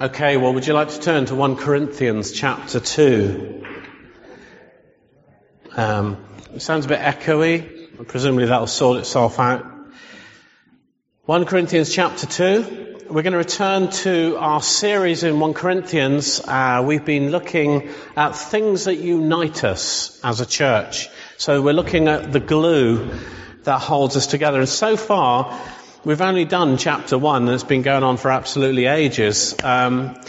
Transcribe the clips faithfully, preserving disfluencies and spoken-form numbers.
Okay, well, would you like to turn to First Corinthians chapter two? Um, it sounds a bit echoey. Presumably that'll sort itself out. First Corinthians chapter two. We're going to return to our series in First Corinthians. Uh, we've been looking at things that unite us as a church. So we're looking at the glue that holds us together. And so far, we've only done chapter one, and it's been going on for absolutely ages. Um,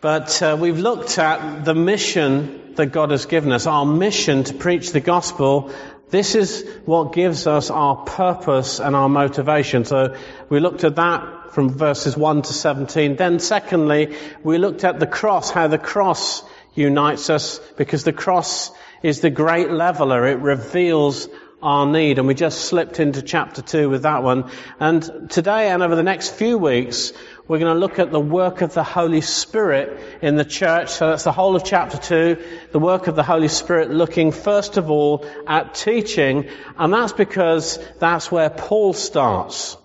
but uh, we've looked at the mission that God has given us, our mission to preach the gospel. This is what gives us our purpose and our motivation. So we looked at that from verses one to seventeen. Then secondly, we looked at the cross, how the cross unites us, because the cross is the great leveler. It reveals our need, and we just slipped into chapter two with that one. And today and over the next few weeks, we're going to look at the work of the Holy Spirit in the church. So that's the whole of chapter two, the work of the Holy Spirit, looking first of all at teaching, and that's because that's where Paul starts.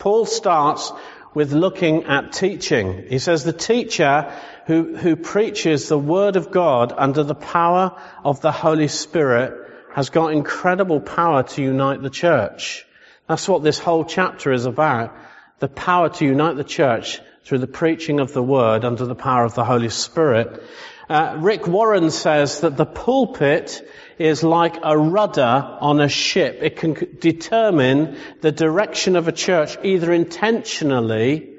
Paul starts with looking at teaching. He says the teacher who, who preaches the Word of God under the power of the Holy Spirit has got incredible power to unite the church. That's what this whole chapter is about. The power to unite the church through the preaching of the Word under the power of the Holy Spirit. Uh, Rick Warren says that the pulpit is like a rudder on a ship. It can determine the direction of a church either intentionally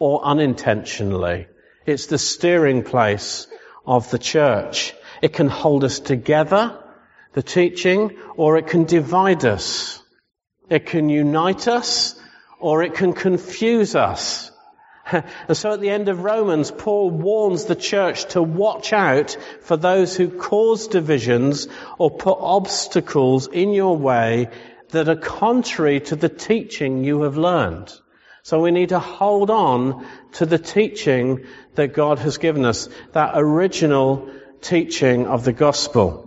or unintentionally. It's the steering place of the church. It can hold us together, the teaching, or it can divide us. It can unite us, or it can confuse us. And so at the end of Romans, Paul warns the church to watch out for those who cause divisions or put obstacles in your way that are contrary to the teaching you have learned. So we need to hold on to the teaching that God has given us, that original teaching of the gospel.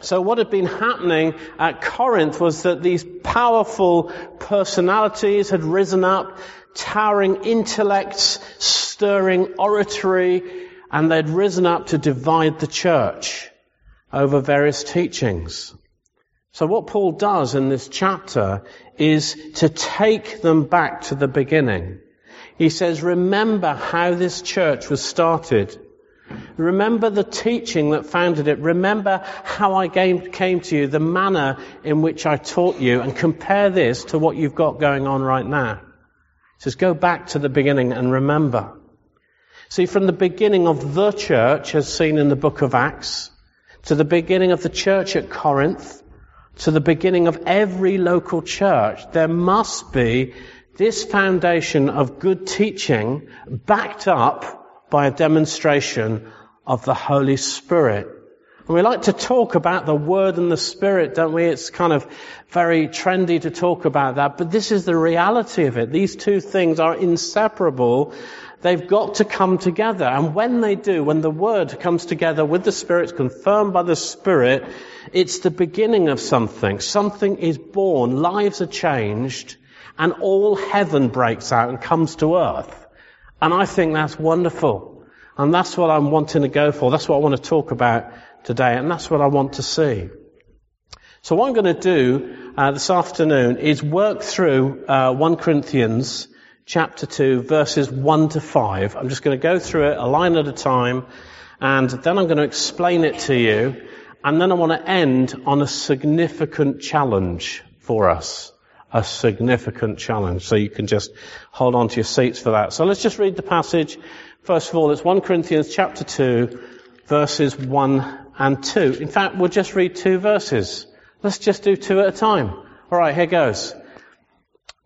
So what had been happening at Corinth was that these powerful personalities had risen up, towering intellects, stirring oratory, and they'd risen up to divide the church over various teachings. So what Paul does in this chapter is to take them back to the beginning. He says, remember how this church was started. Remember the teaching that founded it. Remember how I came to you, the manner in which I taught you, and compare this to what you've got going on right now. It says, go back to the beginning and remember. See, from the beginning of the church, as seen in the book of Acts, to the beginning of the church at Corinth, to the beginning of every local church, there must be this foundation of good teaching backed up by a demonstration of the Holy Spirit. And we like to talk about the Word and the Spirit, don't we? It's kind of very trendy to talk about that, but this is the reality of it. These two things are inseparable. They've got to come together, and when they do, when the Word comes together with the Spirit, it's confirmed by the Spirit, it's the beginning of something. Something is born, lives are changed, and all heaven breaks out and comes to earth. And I think that's wonderful. And that's what I'm wanting to go for. That's what I want to talk about today. And that's what I want to see. So what I'm going to do uh, this afternoon is work through uh, First Corinthians chapter two, verses one to five. I'm just going to go through it a line at a time. And then I'm going to explain it to you. And then I want to end on a significant challenge for us. A significant challenge. So you can just hold on to your seats for that. So let's just read the passage. First of all, it's First Corinthians chapter two, verses one and two. In fact, we'll just read two verses. Let's just do two at a time. All right, here goes.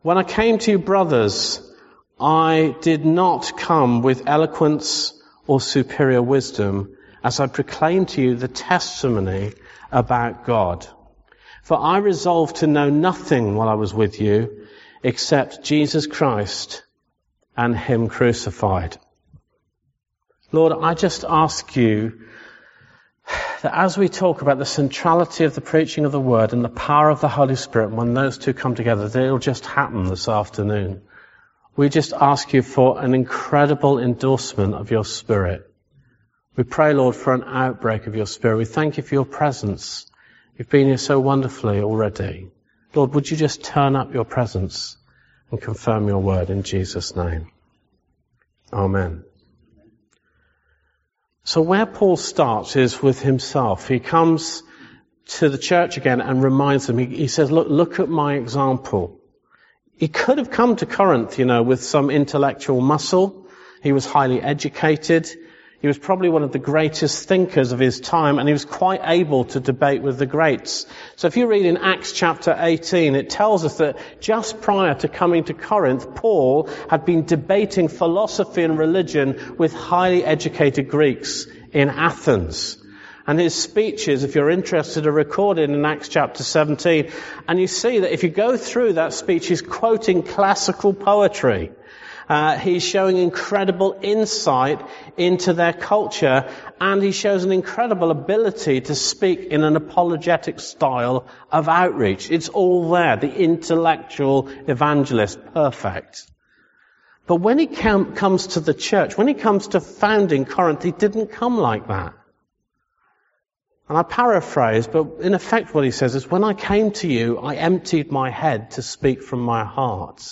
When I came to you, brothers, I did not come with eloquence or superior wisdom, as I proclaimed to you the testimony about God. For I resolved to know nothing while I was with you except Jesus Christ and Him crucified. Lord, I just ask you that as we talk about the centrality of the preaching of the Word and the power of the Holy Spirit, when those two come together, that it'll just happen this afternoon. we just ask you for an incredible endorsement of your Spirit. We pray, Lord, for an outbreak of your Spirit. We thank you for your presence. You've been here so wonderfully already. Lord, would you just turn up your presence and confirm your word in Jesus' name? Amen. So where Paul starts is with himself. He comes to the church again and reminds them. He, he says, look, look at my example. He could have come to Corinth, you know, with some intellectual muscle. He was highly educated. He was probably one of the greatest thinkers of his time, and he was quite able to debate with the greats. So if you read in Acts chapter eighteen, it tells us that just prior to coming to Corinth, Paul had been debating philosophy and religion with highly educated Greeks in Athens. And his speeches, if you're interested, are recorded in Acts chapter seventeen. And you see that if you go through that speech, he's quoting classical poetry. Uh, he's showing incredible insight into their culture, and he shows an incredible ability to speak in an apologetic style of outreach. It's all there, the intellectual evangelist, perfect. But when he cam- comes to the church, when he comes to founding Corinth, he didn't come like that. And I paraphrase, but in effect what he says is, when I came to you, I emptied my head to speak from my heart.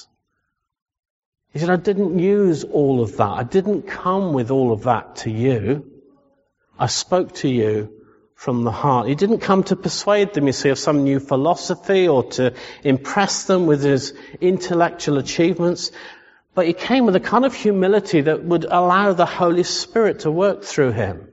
He said, I didn't use all of that. I didn't come with all of that to you. I spoke to you from the heart. He didn't come to persuade them, you see, of some new philosophy or to impress them with his intellectual achievements. But he came with a kind of humility that would allow the Holy Spirit to work through him.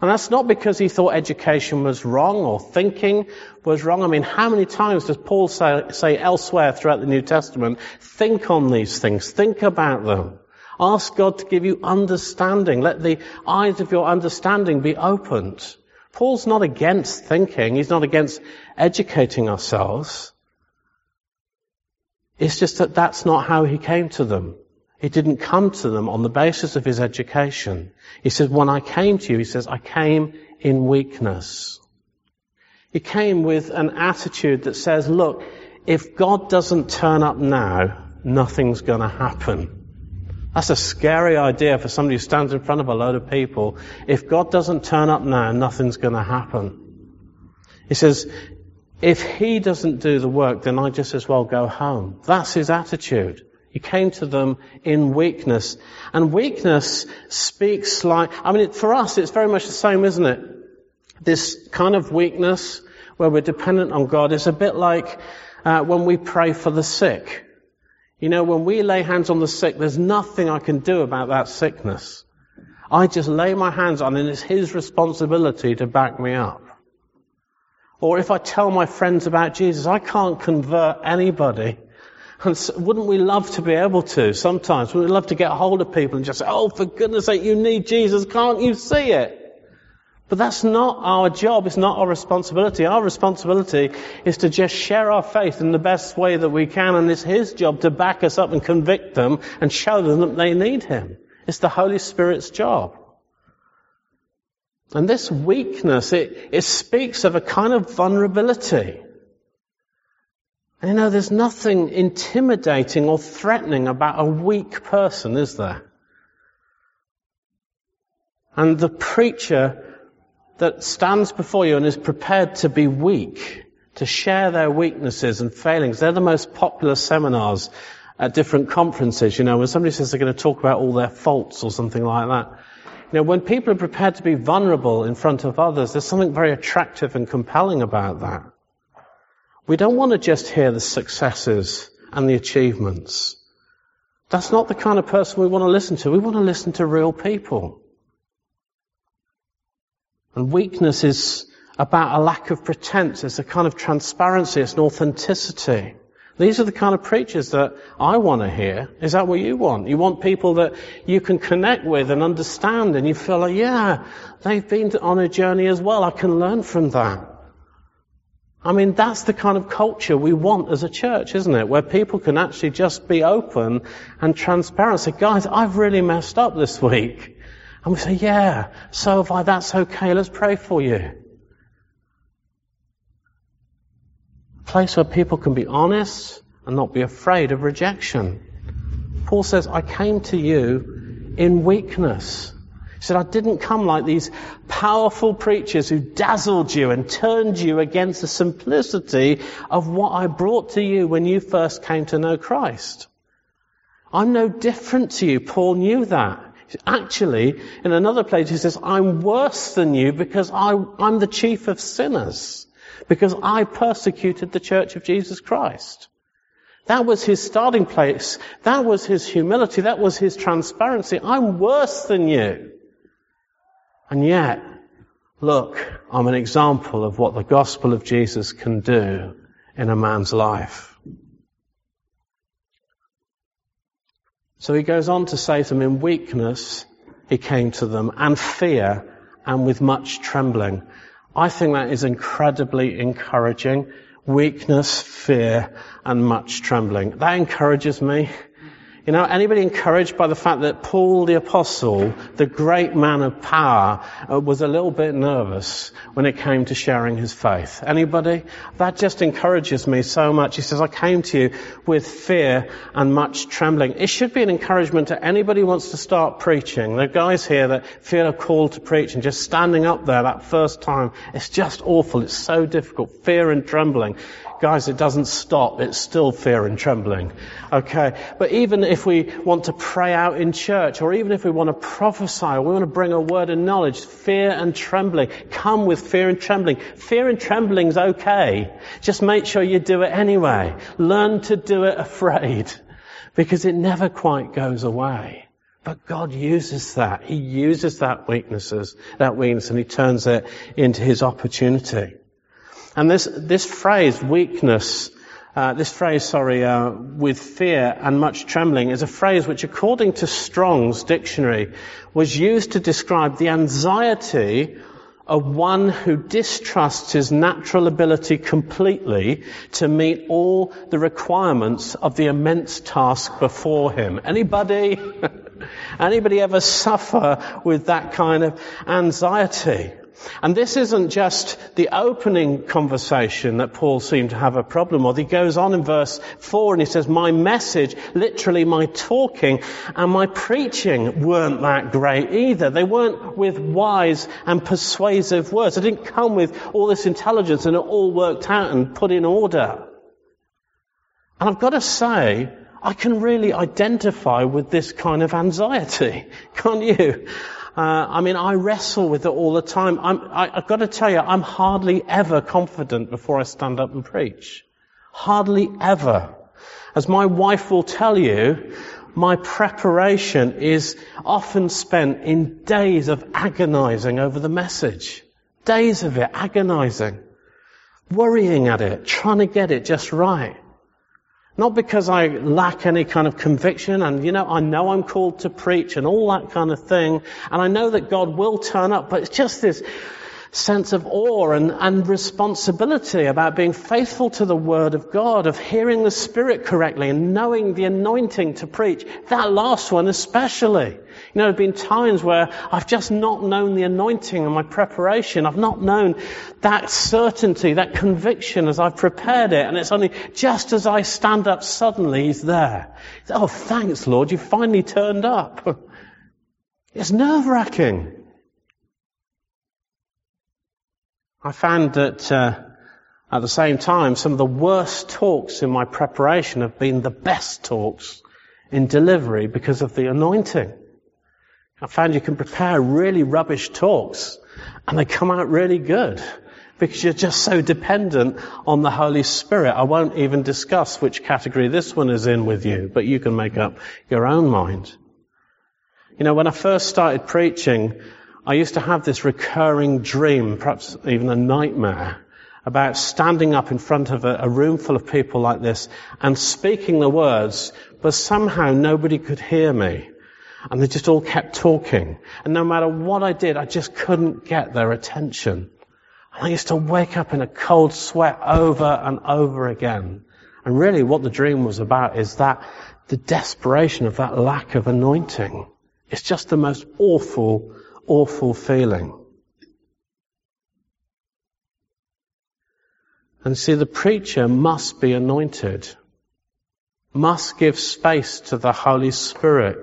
And that's not because he thought education was wrong or thinking was wrong. I mean, how many times does Paul say, say elsewhere throughout the New Testament, think on these things, think about them. Ask God to give you understanding. Let the eyes of your understanding be opened. Paul's not against thinking. He's not against educating ourselves. It's just that that's not how he came to them. He didn't come to them on the basis of his education. He says, when I came to you, he says, I came in weakness. He came with an attitude that says, look, if God doesn't turn up now, nothing's going to happen. That's a scary idea for somebody who stands in front of a load of people. If God doesn't turn up now, nothing's going to happen. He says, if he doesn't do the work, then I just as well go home. That's his attitude. He came to them in weakness. And weakness speaks like, I mean, for us, it's very much the same, isn't it? This kind of weakness where we're dependent on God is a bit like uh, when we pray for the sick. You know, when we lay hands on the sick, there's nothing I can do about that sickness. I just lay my hands on it, and it's his responsibility to back me up. Or if I tell my friends about Jesus, I can't convert anybody. And wouldn't we love to be able to sometimes? Wouldn't we love to get hold of people and just say, oh, for goodness sake, you need Jesus. Can't you see it? But that's not our job. It's not our responsibility. Our responsibility is to just share our faith in the best way that we can. And it's his job to back us up and convict them and show them that they need him. It's the Holy Spirit's job. And this weakness, it, it speaks of a kind of vulnerability. And you know, there's nothing intimidating or threatening about a weak person, is there? And the preacher that stands before you and is prepared to be weak, to share their weaknesses and failings, they're the most popular seminars at different conferences, you know, when somebody says they're going to talk about all their faults or something like that. You know, when people are prepared to be vulnerable in front of others, there's something very attractive and compelling about that. We don't want to just hear the successes and the achievements. That's not the kind of person we want to listen to. We want to listen to real people. And weakness is about a lack of pretense. It's a kind of transparency. It's an authenticity. These are the kind of preachers that I want to hear. Is that what you want? You want people that you can connect with and understand, and you feel like, yeah, they've been on a journey as well. I can learn from that. I mean, that's the kind of culture we want as a church, isn't it? Where people can actually just be open and transparent. Say, guys, I've really messed up this week. And we say, yeah, so if I, that's okay, let's pray for you. A place where people can be honest and not be afraid of rejection. Paul says, I came to you in weakness. He said, I didn't come like these powerful preachers who dazzled you and turned you against the simplicity of what I brought to you when you first came to know Christ. I'm no different to you. Paul knew that. Actually, in another place he says, I'm worse than you because I, I'm the chief of sinners, because I persecuted the church of Jesus Christ. That was his starting place. That was his humility. That was his transparency. I'm worse than you. And yet, look, I'm an example of what the gospel of Jesus can do in a man's life. So he goes on to say to them, in weakness he came to them, and fear, and with much trembling. I think that is incredibly encouraging. Weakness, fear, and much trembling. That encourages me. You know, anybody encouraged by the fact that Paul the Apostle, the great man of power, uh, was a little bit nervous when it came to sharing his faith? Anybody? That just encourages me so much. He says, I came to you with fear and much trembling. It should be an encouragement to anybody who wants to start preaching. There are guys here that feel a call to preach, and just standing up there that first time, it's just awful. It's so difficult. Fear and trembling. Guys, it doesn't stop. It's still fear and trembling. Okay. But even if we want to pray out in church, or even if we want to prophesy, or we want to bring a word of knowledge, fear and trembling. Come with fear and trembling. Fear and trembling's okay. Just make sure you do it anyway. Learn to do it afraid, because it never quite goes away. But God uses that. He uses that weaknesses, that weakness, and he turns it into his opportunity. And this, this phrase, weakness, uh, this phrase, sorry, uh, with fear and much trembling, is a phrase which, according to Strong's dictionary, was used to describe the anxiety of one who distrusts his natural ability completely to meet all the requirements of the immense task before him. Anybody? Anybody ever suffer with that kind of anxiety? And this isn't just the opening conversation that Paul seemed to have a problem with. He goes on in verse four and he says, my message, literally my talking and my preaching, weren't that great either. They weren't with wise and persuasive words. They didn't come with all this intelligence and it all worked out and put in order. And I've got to say, I can really identify with this kind of anxiety, can't you? Uh, I mean, I wrestle with it all the time. I'm, I, I've got to tell you, I'm hardly ever confident before I stand up and preach. Hardly ever. As my wife will tell you, my preparation is often spent in days of agonizing over the message. Days of it, agonizing. Worrying at it, trying to get it just right. Not because I lack any kind of conviction, and, you know, I know I'm called to preach and all that kind of thing, and I know that God will turn up, but it's just this sense of awe and, and responsibility about being faithful to the Word of God, of hearing the Spirit correctly and knowing the anointing to preach. That last one especially. You know, there have been times where I've just not known the anointing in my preparation. I've not known that certainty, that conviction as I've prepared it. And it's only just as I stand up suddenly, he's there. Oh, thanks, Lord, you finally turned up. It's nerve-wracking. I found that uh, at the same time, some of the worst talks in my preparation have been the best talks in delivery because of the anointing. I found you can prepare really rubbish talks and they come out really good because you're just so dependent on the Holy Spirit. I won't even discuss which category this one is in with you, but you can make up your own mind. You know, when I first started preaching, I used to have this recurring dream, perhaps even a nightmare, about standing up in front of a, a room full of people like this and speaking the words, but somehow nobody could hear me. And they just all kept talking. And no matter what I did, I just couldn't get their attention. And I used to wake up in a cold sweat over and over again. And really what the dream was about is that the desperation of that lack of anointing. It's just the most awful Awful feeling. And see, the preacher must be anointed. must give space to the Holy Spirit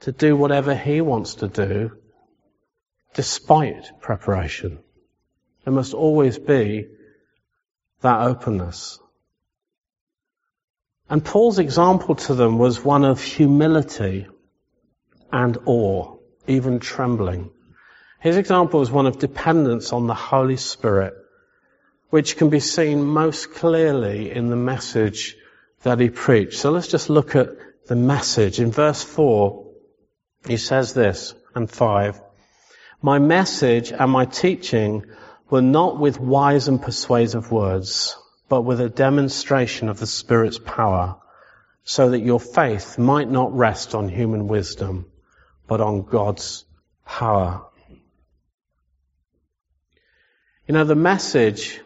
to do whatever He wants to do despite preparation. There must always be that openness. And Paul's example to them was one of humility and awe, even trembling. His example was one of dependence on the Holy Spirit, which can be seen most clearly in the message that he preached. So let's just look at the message. In verse four, he says this, and five, "My message and my teaching were not with wise and persuasive words, but with a demonstration of the Spirit's power, so that your faith might not rest on human wisdom, but on God's power." You know, the message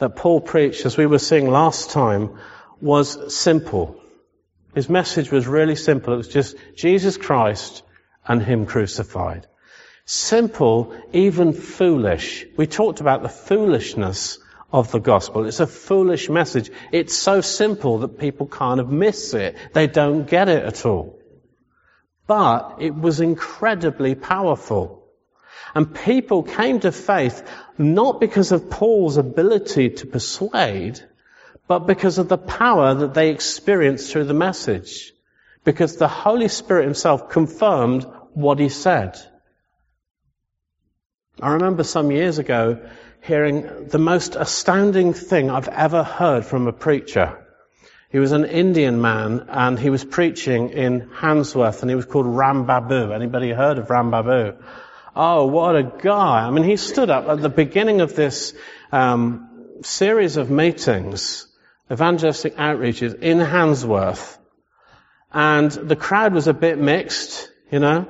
that Paul preached, as we were seeing last time, was simple. His message was really simple. It was just Jesus Christ and Him crucified. Simple, even foolish. We talked about the foolishness of the gospel. It's a foolish message. It's so simple that people kind of miss it. They don't get it at all. But it was incredibly powerful. And people came to faith not because of Paul's ability to persuade, but because of the power that they experienced through the message. Because the Holy Spirit Himself confirmed what He said. I remember some years ago hearing the most astounding thing I've ever heard from a preacher. He was an Indian man, and he was preaching in Handsworth, and he was called Ram Babu. Anybody heard of Ram Babu? Oh, what a guy. I mean, he stood up at the beginning of this um, series of meetings, evangelistic outreaches in Handsworth, and the crowd was a bit mixed, you know.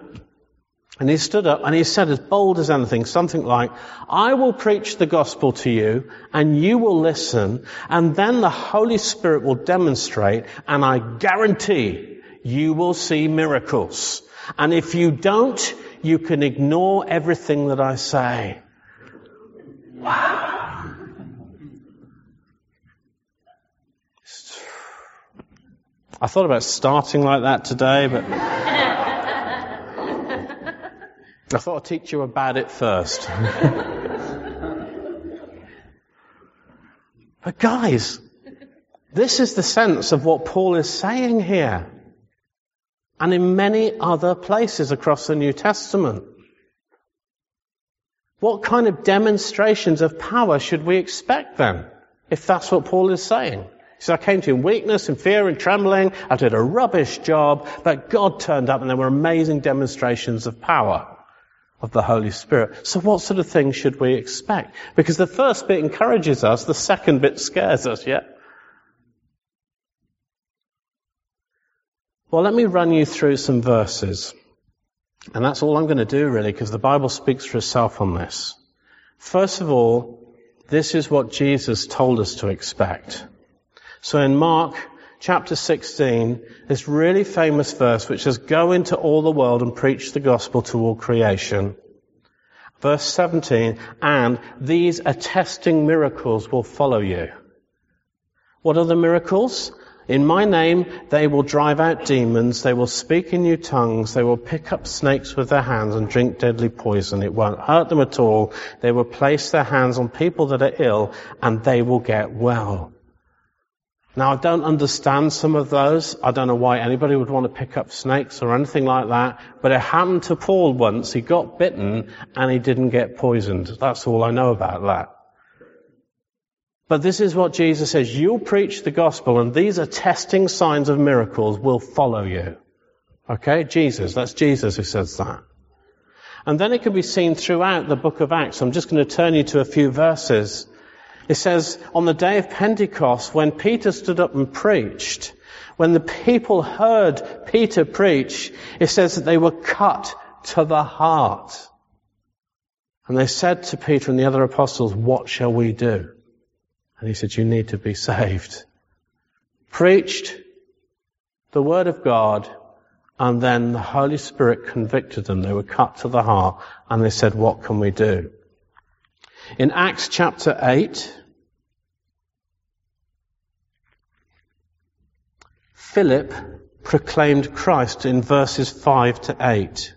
And he stood up and he said, as bold as anything, something like, "I will preach the gospel to you and you will listen, and then the Holy Spirit will demonstrate, and I guarantee you will see miracles. And if you don't, you can ignore everything that I say." Wow. I thought about starting like that today, but... I thought I'd teach you about it first. But guys, this is the sense of what Paul is saying here. And in many other places across the New Testament. What kind of demonstrations of power should we expect then? If that's what Paul is saying. He said, "I came to you in weakness and fear and trembling. I did a rubbish job, but God turned up and there were amazing demonstrations of power of the Holy Spirit." So what sort of thing should we expect? Because the first bit encourages us, the second bit scares us, yeah? Well, let me run you through some verses. And that's all I'm going to do, really, because the Bible speaks for itself on this. First of all, this is what Jesus told us to expect. So in Mark chapter sixteen, this really famous verse which says, "Go into all the world and preach the gospel to all creation." Verse seventeen, "And these attesting miracles will follow you." What are the miracles? "In my name they will drive out demons, they will speak in new tongues, they will pick up snakes with their hands and drink deadly poison. It won't hurt them at all. They will place their hands on people that are ill and they will get well." Now, I don't understand some of those. I don't know why anybody would want to pick up snakes or anything like that. But it happened to Paul once. He got bitten and he didn't get poisoned. That's all I know about that. But this is what Jesus says. You'll preach the gospel and these attesting signs of miracles will follow you. Okay? Jesus. That's Jesus who says that. And then it can be seen throughout the book of Acts. I'm just going to turn you to a few verses. It says, on the day of Pentecost, when Peter stood up and preached, when the people heard Peter preach, it says that they were cut to the heart. And they said to Peter and the other apostles, "What shall we do?" And he said, "You need to be saved." Preached the word of God, and then the Holy Spirit convicted them. They were cut to the heart, and they said, "What can we do?" In Acts chapter eight, Philip proclaimed Christ in verses five to eight.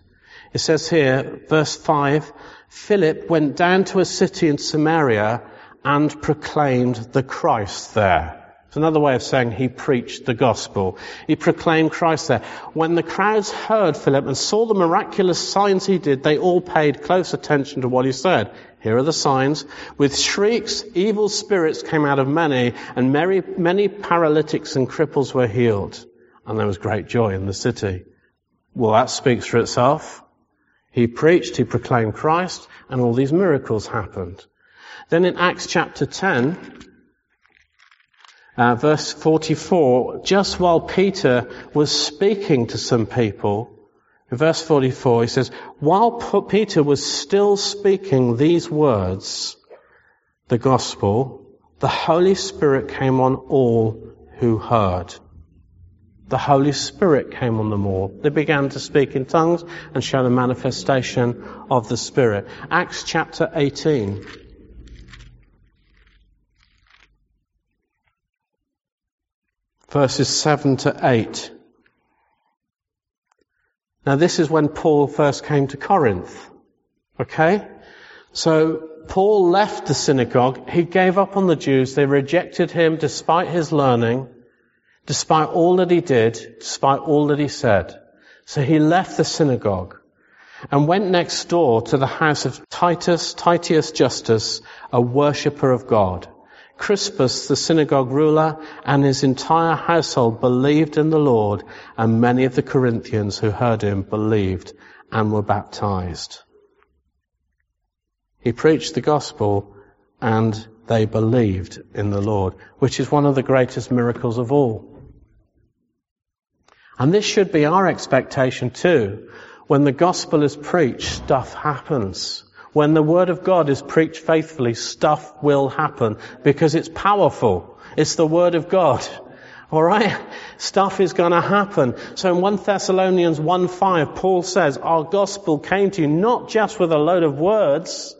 It says here, verse five, Philip went down to a city in Samaria and proclaimed the Christ there. It's another way of saying he preached the gospel. He proclaimed Christ there. When the crowds heard Philip and saw the miraculous signs he did, they all paid close attention to what he said. Here are the signs. With shrieks, evil spirits came out of many, and many, many paralytics and cripples were healed. And there was great joy in the city. Well, that speaks for itself. He preached, he proclaimed Christ, and all these miracles happened. Then in Acts chapter ten... Uh, verse forty-four, just while Peter was speaking to some people, in verse forty-four, he says, while Peter was still speaking these words, the gospel, the Holy Spirit came on all who heard. The Holy Spirit came on them all. They began to speak in tongues and show the manifestation of the Spirit. Acts chapter eighteen. Verses seven to eight. Now this is when Paul first came to Corinth. Okay? So Paul left the synagogue. He gave up on the Jews. They rejected him despite his learning, despite all that he did, despite all that he said. So he left the synagogue and went next door to the house of Titus, Titus Justus, a worshipper of God. Crispus, the synagogue ruler, and his entire household believed in the Lord, and many of the Corinthians who heard him believed and were baptized. He preached the gospel, and they believed in the Lord, which is one of the greatest miracles of all. And this should be our expectation too. When the gospel is preached, stuff happens. When the word of God is preached faithfully, stuff will happen because it's powerful. It's the word of God. All right? Stuff is going to happen. So in First Thessalonians one five, Paul says, our gospel came to you not just with a load of words,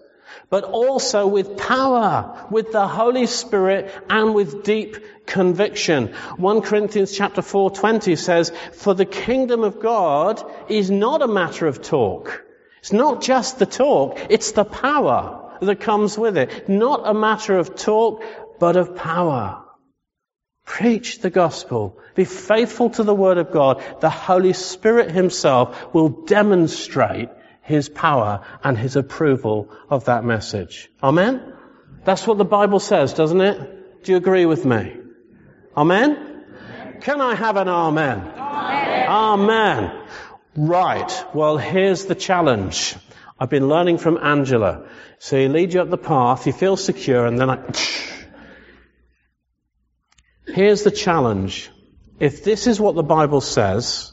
but also with power, with the Holy Spirit, and with deep conviction. First Corinthians chapter four twenty says, for the kingdom of God is not a matter of talk. It's not just the talk, it's the power that comes with it. Not a matter of talk, but of power. Preach the gospel. Be faithful to the word of God. The Holy Spirit himself will demonstrate his power and his approval of that message. Amen? That's what the Bible says, doesn't it? Do you agree with me? Amen? Can I have an amen? Amen. Amen. Right, well, here's the challenge. I've been learning from Angela. So he leads you up the path, you feel secure, and then I... Here's the challenge. If this is what the Bible says,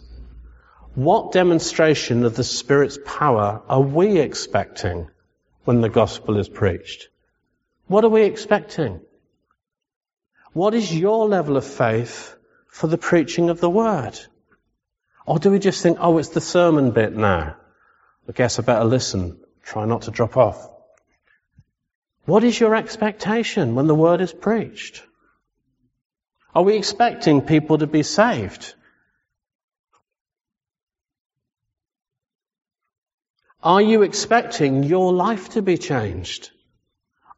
what demonstration of the Spirit's power are we expecting when the gospel is preached? What are we expecting? What is your level of faith for the preaching of the word? Or do we just think, oh, it's the sermon bit now. I guess I better listen. Try not to drop off. What is your expectation when the word is preached? Are we expecting people to be saved? Are you expecting your life to be changed?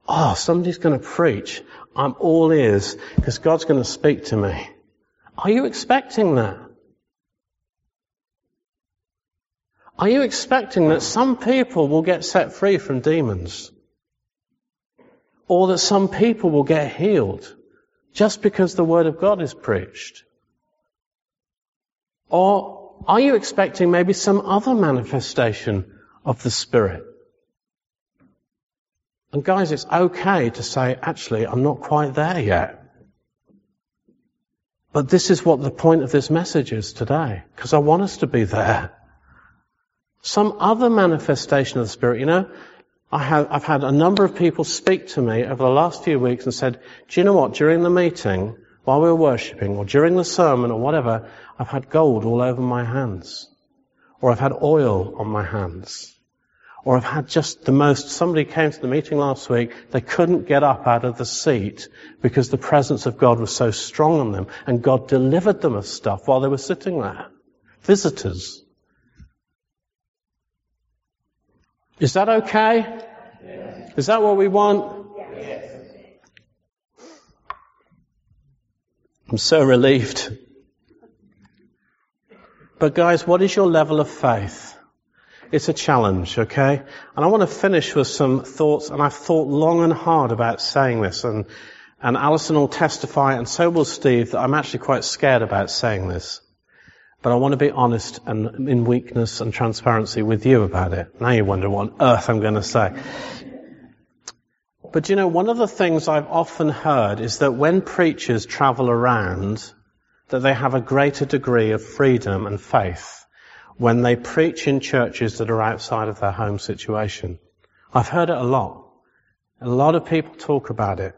Oh, somebody's going to preach. I'm all ears because God's going to speak to me. Are you expecting that? Are you expecting that some people will get set free from demons? Or that some people will get healed just because the word of God is preached? Or are you expecting maybe some other manifestation of the Spirit? And guys, it's okay to say, actually, I'm not quite there yet. But this is what the point of this message is today, because I want us to be there. Some other manifestation of the Spirit, you know. I have, I've had a number of people speak to me over the last few weeks and said, do you know what, during the meeting, while we were worshipping, or during the sermon, or whatever, I've had gold all over my hands. Or I've had oil on my hands. Or I've had just the most, somebody came to the meeting last week, they couldn't get up out of the seat because the presence of God was so strong on them, and God delivered them of stuff while they were sitting there. Visitors. Is that okay? Yes. Is that what we want? Yes. I'm so relieved. But guys, what is your level of faith? It's a challenge, okay? And I want to finish with some thoughts, and I've thought long and hard about saying this, and, and Alison will testify, and so will Steve, that I'm actually quite scared about saying this. But I want to be honest and in weakness and transparency with you about it. Now you wonder what on earth I'm going to say. But you know, one of the things I've often heard is that when preachers travel around, that they have a greater degree of freedom and faith when they preach in churches that are outside of their home situation. I've heard it a lot. A lot of people talk about it.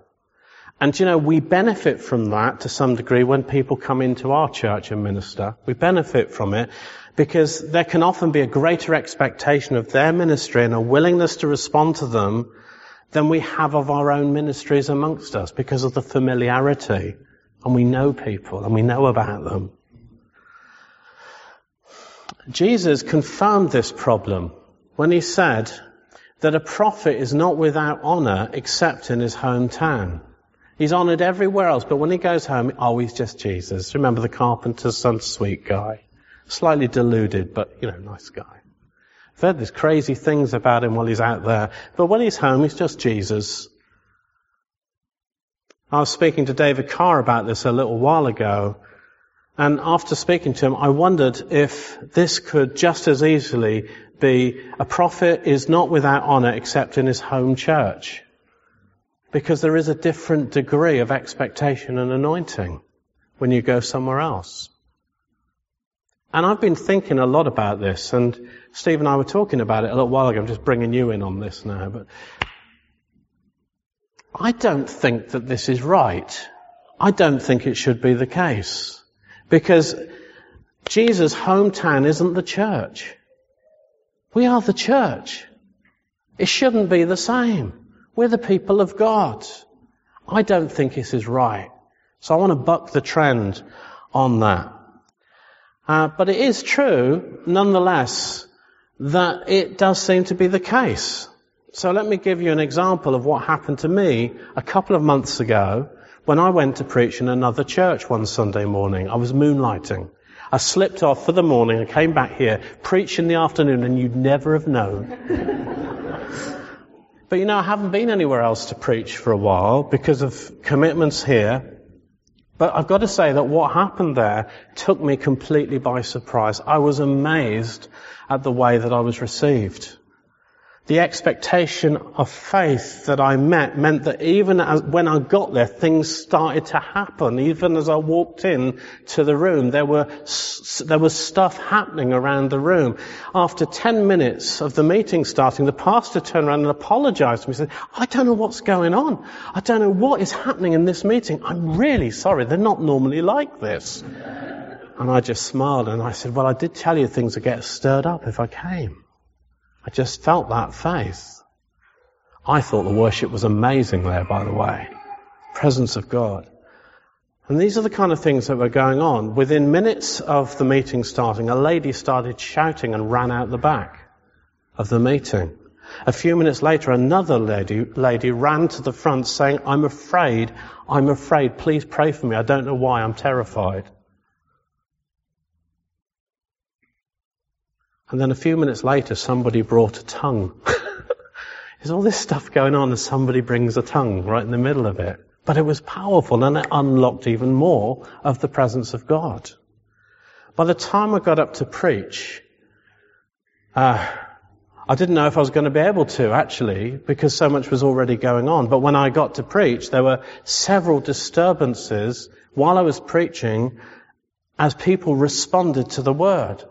And, you know, we benefit from that to some degree when people come into our church and minister. We benefit from it because there can often be a greater expectation of their ministry and a willingness to respond to them than we have of our own ministries amongst us because of the familiarity. And we know people and we know about them. Jesus confirmed this problem when he said that a prophet is not without honor except in his hometown. He's honored everywhere else, but when he goes home, oh, he's just Jesus. Remember the carpenter's son, sweet guy. Slightly deluded, but, you know, nice guy. I've heard these crazy things about him while he's out there, but when he's home, he's just Jesus. I was speaking to David Carr about this a little while ago, and after speaking to him, I wondered if this could just as easily be a prophet is not without honor except in his home church, because there is a different degree of expectation and anointing when you go somewhere else. And I've been thinking a lot about this, and Steve and I were talking about it a little while ago. I'm just bringing you in on this now, but I don't think that this is right. I don't think it should be the case, because Jesus' hometown isn't the church. We are the church. It shouldn't be the same. We're the people of God. I don't think this is right. So I want to buck the trend on that. Uh, but it is true, nonetheless, that it does seem to be the case. So let me give you an example of what happened to me a couple of months ago when I went to preach in another church one Sunday morning. I was moonlighting. I slipped off for the morning and came back here, preached in the afternoon, and you'd never have known. But you know, I haven't been anywhere else to preach for a while because of commitments here. But I've got to say that what happened there took me completely by surprise. I was amazed at the way that I was received. The expectation of faith that I met meant that even as, when I got there, things started to happen. Even as I walked in to the room, there were there was stuff happening around the room. After ten minutes of the meeting starting, the pastor turned around and apologized to me. He said, I don't know what's going on. I don't know what is happening in this meeting. I'm really sorry. They're not normally like this. And I just smiled and I said, well, I did tell you things would get stirred up if I came. I just felt that faith. I thought the worship was amazing there, by the way. Presence of God. And these are the kind of things that were going on. Within minutes of the meeting starting, a lady started shouting and ran out the back of the meeting. A few minutes later, another lady, lady ran to the front saying, I'm afraid, I'm afraid, please pray for me. I don't know why, I'm terrified. And then a few minutes later, somebody brought a tongue. There's all this stuff going on and somebody brings a tongue right in the middle of it. But it was powerful and it unlocked even more of the presence of God. By the time I got up to preach, uh, I didn't know if I was going to be able to, actually, because so much was already going on. But when I got to preach, there were several disturbances while I was preaching as people responded to the word.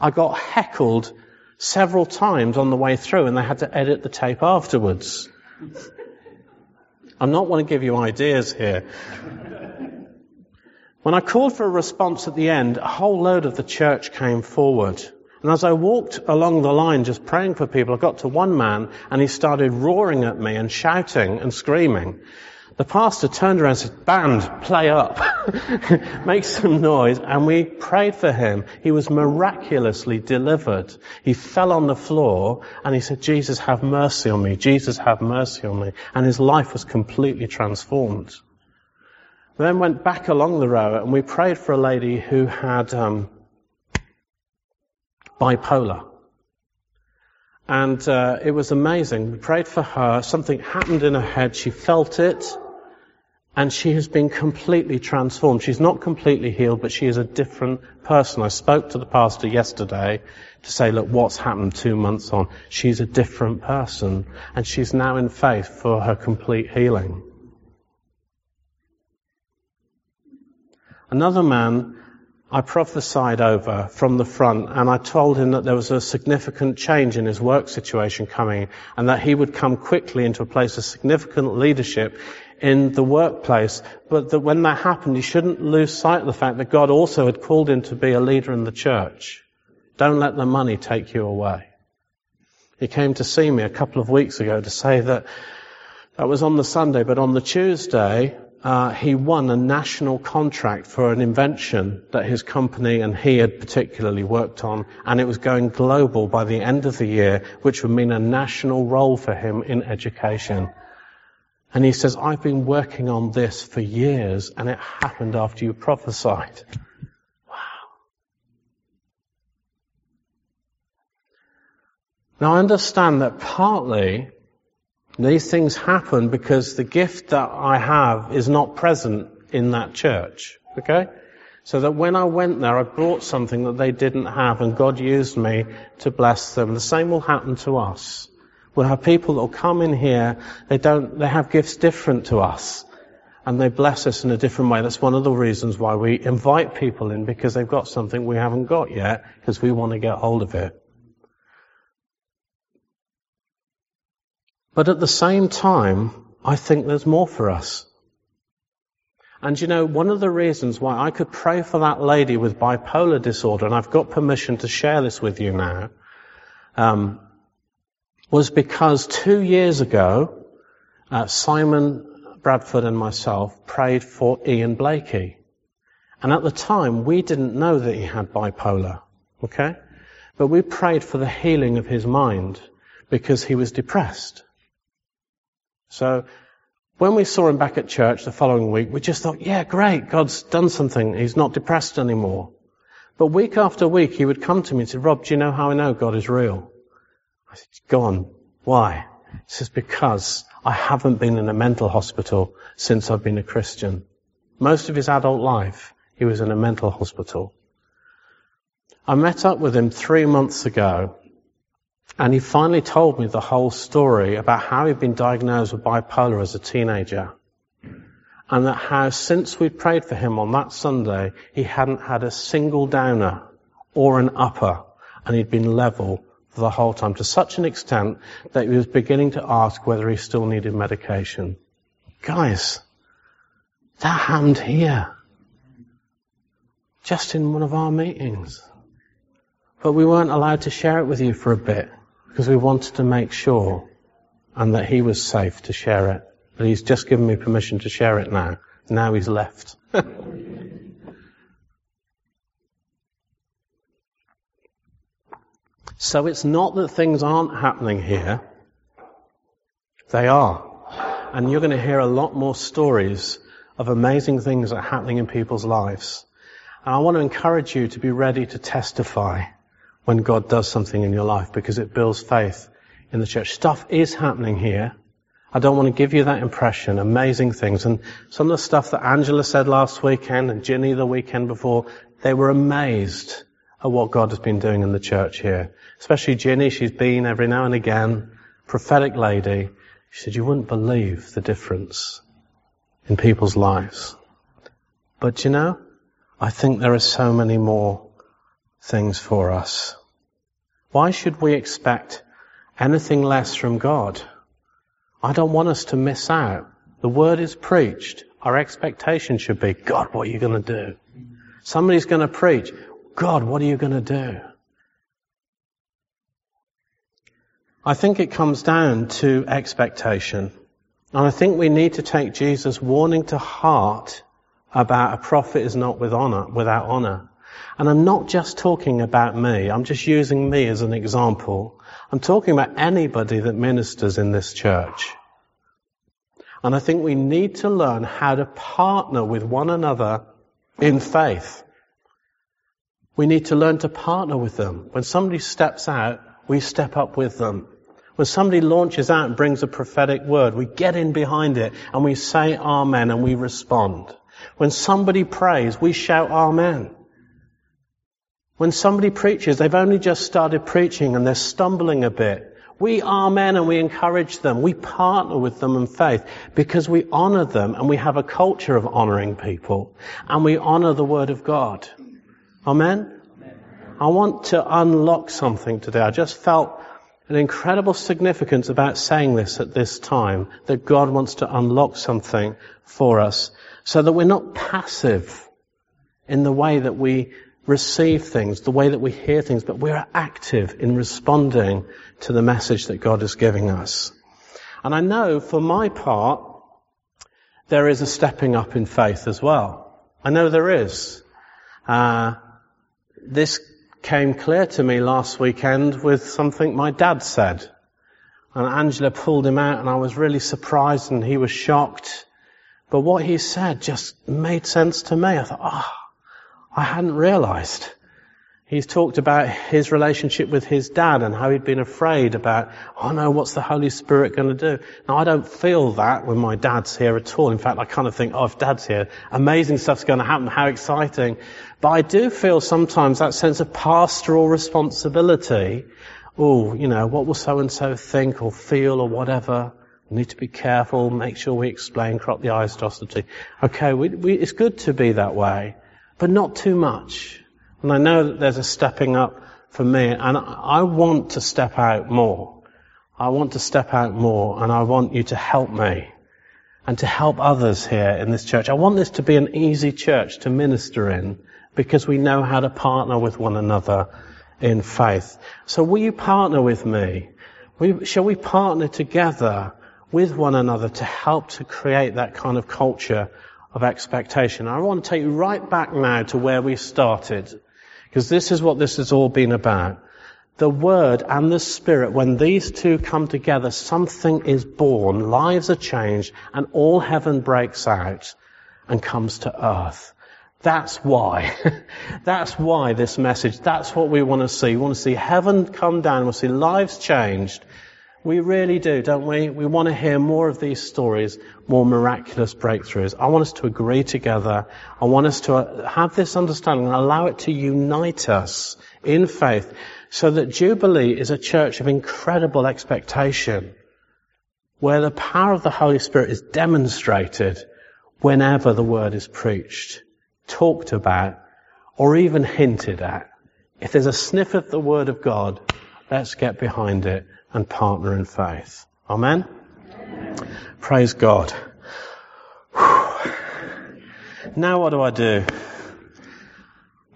I got heckled several times on the way through, and they had to edit the tape afterwards. I'm not want to give you ideas here. When I called for a response at the end, a whole load of the church came forward. And as I walked along the line just praying for people, I got to one man and he started roaring at me and shouting and screaming. The pastor turned around and said, "Band, play up." Make some noise. And we prayed for him. He was miraculously delivered. He fell on the floor and he said, "Jesus, have mercy on me. Jesus, have mercy on me." And his life was completely transformed. We then went back along the row and we prayed for a lady who had um bipolar. And uh, it was amazing. We prayed for her. Something happened in her head. She felt it. And she has been completely transformed. She's not completely healed, but she is a different person. I spoke to the pastor yesterday to say, look, what's happened two months on? She's a different person. And she's now in faith for her complete healing. Another man I prophesied over from the front, and I told him that there was a significant change in his work situation coming and that he would come quickly into a place of significant leadership in the workplace, but that when that happened, he shouldn't lose sight of the fact that God also had called him to be a leader in the church. Don't let the money take you away. He came to see me a couple of weeks ago to say that that was on the Sunday, but on the Tuesday... Uh, he won a national contract for an invention that his company and he had particularly worked on, and it was going global by the end of the year, which would mean a national role for him in education. And he says, "I've been working on this for years, and it happened after you prophesied." Wow. Now, I understand that partly... these things happen because the gift that I have is not present in that church, okay? So that when I went there, I brought something that they didn't have, and God used me to bless them. The same will happen to us. We'll have people that will come in here, they don't, they have gifts different to us, and they bless us in a different way. That's one of the reasons why we invite people in, because they've got something we haven't got yet, because we want to get hold of it. But at the same time, I think there's more for us. And you know, one of the reasons why I could pray for that lady with bipolar disorder, and I've got permission to share this with you now, um, was because two years ago, uh, Simon Bradford and myself prayed for Ian Blakey. And at the time, we didn't know that he had bipolar, okay? But we prayed for the healing of his mind because he was depressed. So when we saw him back at church the following week, we just thought, yeah, great, God's done something. He's not depressed anymore. But week after week, he would come to me and say, "Rob, do you know how I know God is real?" I said, "Go on. Why?" He says, "Because I haven't been in a mental hospital since I've been a Christian." Most of his adult life, he was in a mental hospital. I met up with him three months ago, and he finally told me the whole story about how he'd been diagnosed with bipolar as a teenager. And that how since we prayed for him on that Sunday, he hadn't had a single downer or an upper. And he'd been level for the whole time, to such an extent that he was beginning to ask whether he still needed medication. Guys, that happened here. Just in one of our meetings. But we weren't allowed to share it with you for a bit, because we wanted to make sure and that he was safe to share it. But he's just given me permission to share it now. Now he's left. So it's not that things aren't happening here. They are. And you're going to hear a lot more stories of amazing things that are happening in people's lives. And I want to encourage you to be ready to testify when God does something in your life, because it builds faith in the church. Stuff is happening here. I don't want to give you that impression. Amazing things. And some of the stuff that Angela said last weekend and Ginny the weekend before, they were amazed at what God has been doing in the church here. Especially Ginny, she's been every now and again, prophetic lady. She said, "You wouldn't believe the difference in people's lives." But you know, I think there are so many more things for us. Why should we expect anything less from God? I don't want us to miss out. The word is preached. Our expectation should be, "God, what are you going to do?" Somebody's going to preach, "God, what are you going to do?" I think it comes down to expectation. And I think we need to take Jesus' warning to heart about a prophet is not with honor, without honor. And I'm not just talking about me. I'm just using me as an example. I'm talking about anybody that ministers in this church. And I think we need to learn how to partner with one another in faith. We need to learn to partner with them. When somebody steps out, we step up with them. When somebody launches out and brings a prophetic word, we get in behind it and we say amen and we respond. When somebody prays, we shout amen. When somebody preaches, they've only just started preaching and they're stumbling a bit. We amen and we encourage them. We partner with them in faith because we honor them and we have a culture of honoring people and we honor the word of God. Amen? Amen. I want to unlock something today. I just felt an incredible significance about saying this at this time, that God wants to unlock something for us so that we're not passive in the way that we receive things, the way that we hear things, but we are active in responding to the message that God is giving us. And I know, for my part, there is a stepping up in faith as well. I know there is. Uh, this came clear to me last weekend with something my dad said. And Angela pulled him out and I was really surprised and he was shocked. But what he said just made sense to me. I thought, ah, oh, I hadn't realized. He's talked about his relationship with his dad and how he'd been afraid about, oh no, what's the Holy Spirit going to do? Now, I don't feel that when my dad's here at all. In fact, I kind of think, oh, if dad's here, amazing stuff's going to happen, how exciting. But I do feel sometimes that sense of pastoral responsibility. Oh, you know, what will so-and-so think or feel or whatever? We need to be careful, make sure we explain, crop the I's, dot the T. Okay, we, we, it's good to be that way. But not too much. And I know that there's a stepping up for me, and I want to step out more. I want to step out more, and I want you to help me and to help others here in this church. I want this to be an easy church to minister in because we know how to partner with one another in faith. So will you partner with me? Shall we partner together with one another to help to create that kind of culture of expectation? I want to take you right back now to where we started, because this is what this has all been about. The Word and the Spirit, when these two come together, something is born, lives are changed, and all heaven breaks out and comes to earth. That's why. That's why this message, that's what we want to see. We want to see heaven come down, we'll see lives changed. We really do, don't we? We want to hear more of these stories, more miraculous breakthroughs. I want us to agree together. I want us to have this understanding and allow it to unite us in faith so that Jubilee is a church of incredible expectation where the power of the Holy Spirit is demonstrated whenever the word is preached, talked about, or even hinted at. If there's a sniff of the word of God, let's get behind it and partner in faith. Amen? Amen. Praise God. Whew. Now what do I do?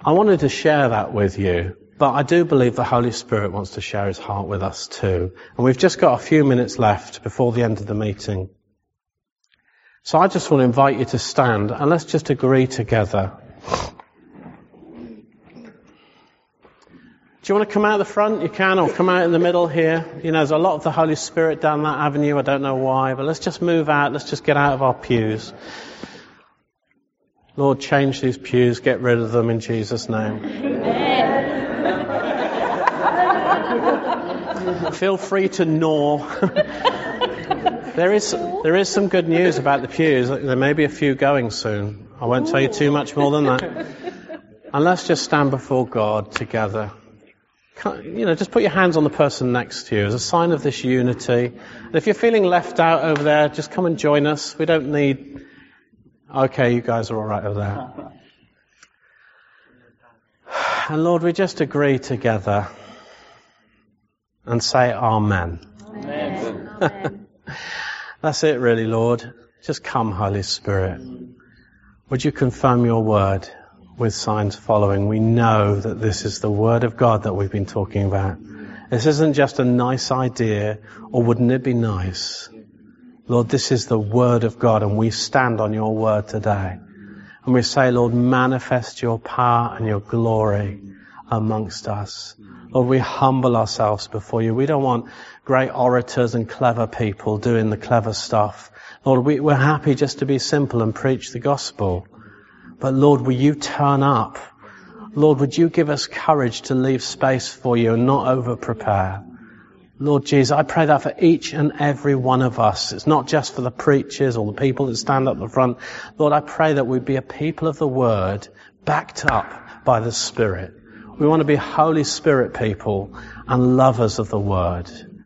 I wanted to share that with you, but I do believe the Holy Spirit wants to share his heart with us too. And we've just got a few minutes left before the end of the meeting. So I just want to invite you to stand and let's just agree together. Do you want to come out the front? You can, or come out in the middle here. You know, there's a lot of the Holy Spirit down that avenue. I don't know why, but let's just move out. Let's just get out of our pews. Lord, change these pews. Get rid of them in Jesus' name. Amen. Feel free to gnaw. There is, there is some good news about the pews. There may be a few going soon. I won't tell you too much more than that. And let's just stand before God together. You know, just put your hands on the person next to you as a sign of this unity. And if you're feeling left out over there, just come and join us. We don't need... Okay, you guys are all right over there. And Lord, we just agree together and say amen. Amen. Amen. That's it really, Lord. Just come, Holy Spirit. Would you confirm your word with signs following? We know that this is the word of God that we've been talking about. This isn't just a nice idea, or wouldn't it be nice? Lord, this is the word of God, and we stand on your word today. And we say, Lord, manifest your power and your glory amongst us. Lord, we humble ourselves before you. We don't want great orators and clever people doing the clever stuff. Lord, we, we're happy just to be simple and preach the gospel. But Lord, will you turn up? Lord, would you give us courage to leave space for you and not over-prepare? Lord Jesus, I pray that for each and every one of us. It's not just for the preachers or the people that stand up the front. Lord, I pray that we be a people of the word, backed up by the Spirit. We want to be Holy Spirit people and lovers of the word.